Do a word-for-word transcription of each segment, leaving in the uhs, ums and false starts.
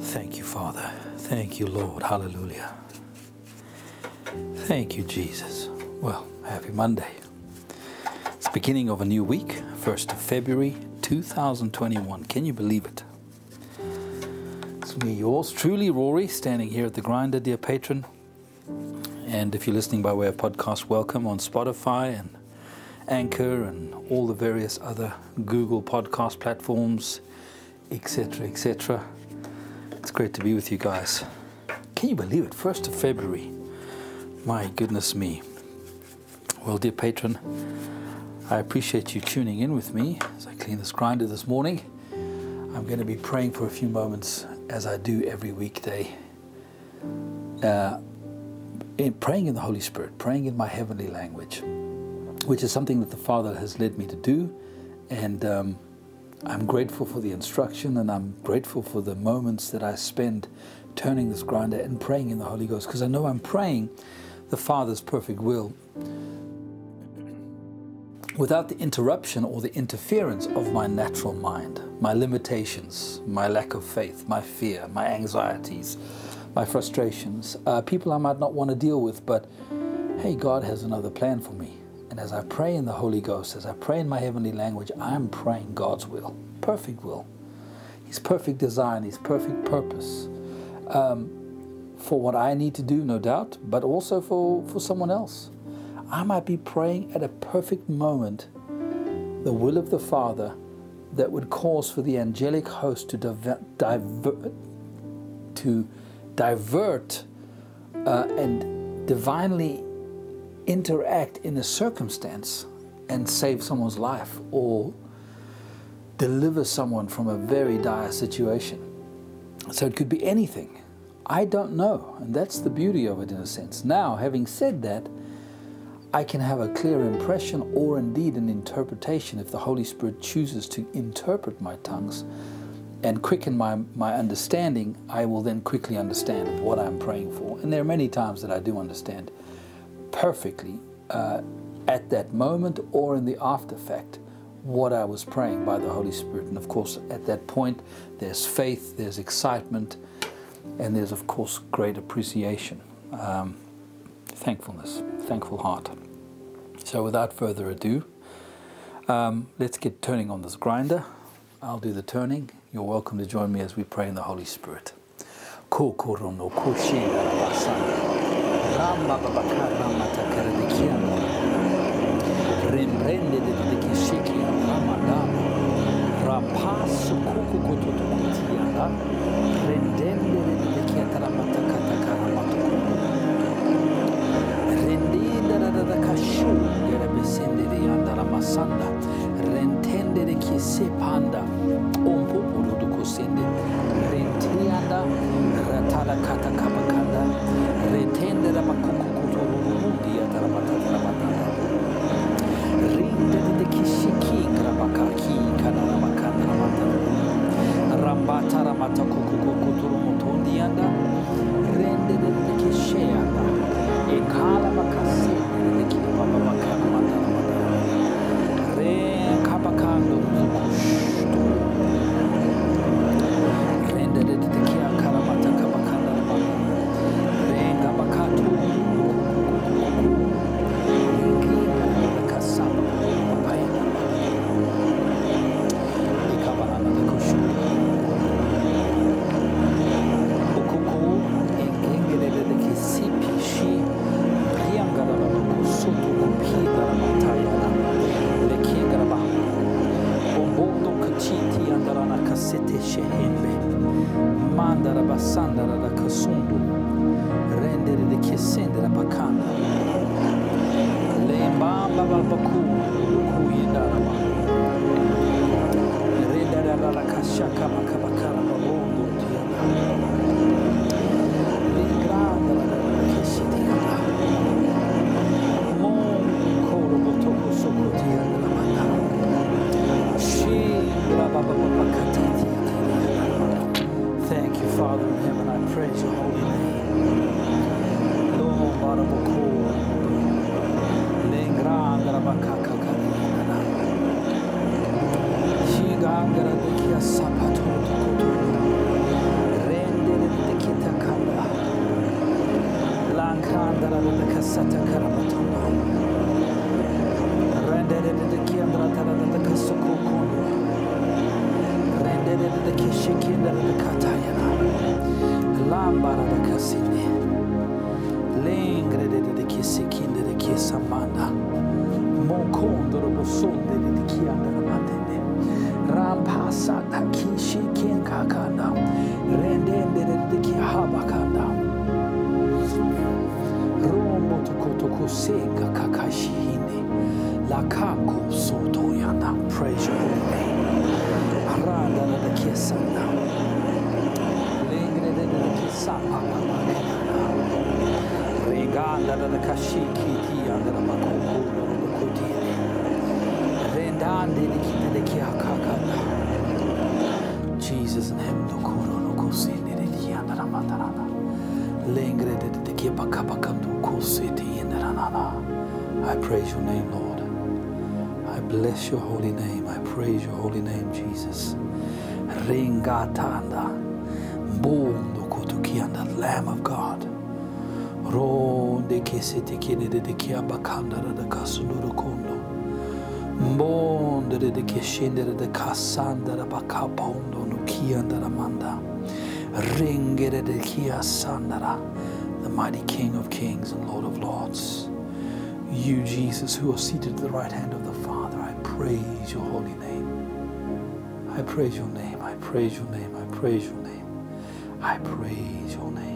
Thank you, Father. Thank you, Lord. Hallelujah. Thank you, Jesus. Well, happy Monday. It's the beginning of a new week, first of February two thousand twenty-one. Can you believe it? It's me, yours truly, Rory, standing here at The Grinder, dear patron. And if you're listening by way of podcast, welcome on Spotify and Anchor and all the various other Google podcast platforms, et cetera, et cetera. It's great to be with you guys. Can you believe it? first of February. My goodness me. Well, dear patron, I appreciate you tuning in with me as I clean this grinder this morning. I'm going to be praying for a few moments as I do every weekday. Uh, in praying in the Holy Spirit, praying in my heavenly language, which is something that the Father has led me to do. And um, I'm grateful for the instruction, and I'm grateful for the moments that I spend turning this grinder and praying in the Holy Ghost, because I know I'm praying the Father's perfect will without the interruption or the interference of my natural mind, my limitations, my lack of faith, my fear, my anxieties, my frustrations, uh, people I might not want to deal with, but hey, God has another plan for me. And as I pray in the Holy Ghost, as I pray in my heavenly language, I am praying God's will, perfect will, His perfect design, His perfect purpose, um, for what I need to do, no doubt, but also for, for someone else. I might be praying at a perfect moment the will of the Father that would cause for the angelic host to diver, diver, to divert uh, and divinely interact in a circumstance and save someone's life or deliver someone from a very dire situation. So it could be anything. I don't know, and that's the beauty of it in a sense. Now, having said that, I can have a clear impression or indeed an interpretation if the Holy Spirit chooses to interpret my tongues and quicken my, my understanding. I will then quickly understand what I'm praying for. And there are many times that I do understand perfectly uh, at that moment or in the after fact what I was praying by the Holy Spirit. And of course at that point there's faith, there's excitement, and there's of course great appreciation, um, thankfulness, thankful heart. So without further ado, um, let's get turning on this grinder. I'll do the turning. You're welcome to join me as we pray in the Holy Spirit. Ramba babaka ramba takare dikia, rembrende de dikishiki ramba ramba, rapasu kuku kuto kutia ramba, rendende de dikia ramba takata ramba, rendi da da da kashu yere besende de yanda ramba sanda, rentende de kise panda, ompo polo do kusende, rentianda ratala kata kabakanda. Retende la makuku kutolo mundi ya tarabata tarabata. Rinde de kishiki krabakaki kana makana ramata. Rambata ramata kuku kutolo mutondi yanda. Rinde de kisheyanda. Ekala makasi de kibaba makana mata ramata. Re kabakando kushto. Rinde de kishia kana mata kabakana ramata. Gangara de Kia Sapato, Renda masata kishi kenkakanda rendende rendiki habakanda romo tokotoko seka kakashi hine lakako soto yanda praise your name aranda na kiasanda lengre dende kisapa reganda na kashiki kianda makoko Jesus name no koro no kosene de diana na matarana lengre de de kepa kapa kandu kosete yenana. I praise your name, Lord. I bless your holy name. I praise your holy name, Jesus. Ringatanda mbondo kotukianda, Lamb of God. Ro de kesete kene de de kepa kandara de kasunduro kondo. Mbonde de de keshendere de kasandara bakapondo. The mighty King of Kings and Lord of Lords. You, Jesus, who are seated at the right hand of the Father, I praise your holy name. I praise your name. I praise your name. I praise your name. I praise your name.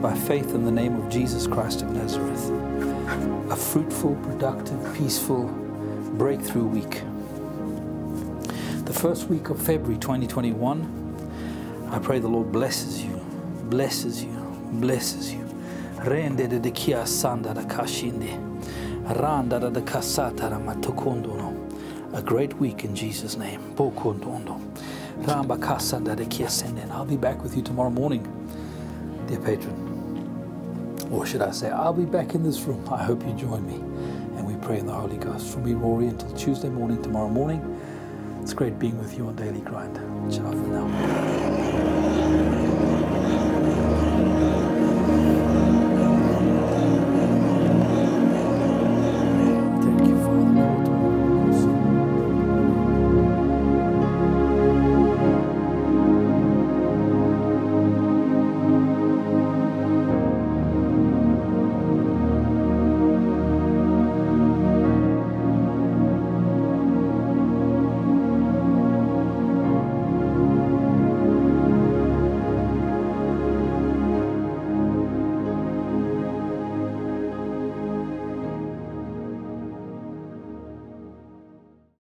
By faith in the name of Jesus Christ of Nazareth, a fruitful, productive, peaceful breakthrough week. The first week of February twenty twenty-one, I pray the Lord blesses you, blesses you, blesses you. Rende de kia sanda da kashinde, randa da kasata da matokondono. A great week in Jesus' name. Bokondono, ramba kasanda da kia senden. I'll be back with you tomorrow morning, dear patron. Or should I say, I'll be back in this room. I hope you join me. And we pray in the Holy Ghost. From me, Rory, until Tuesday morning, tomorrow morning. It's great being with you on Daily Grind. Ciao for now.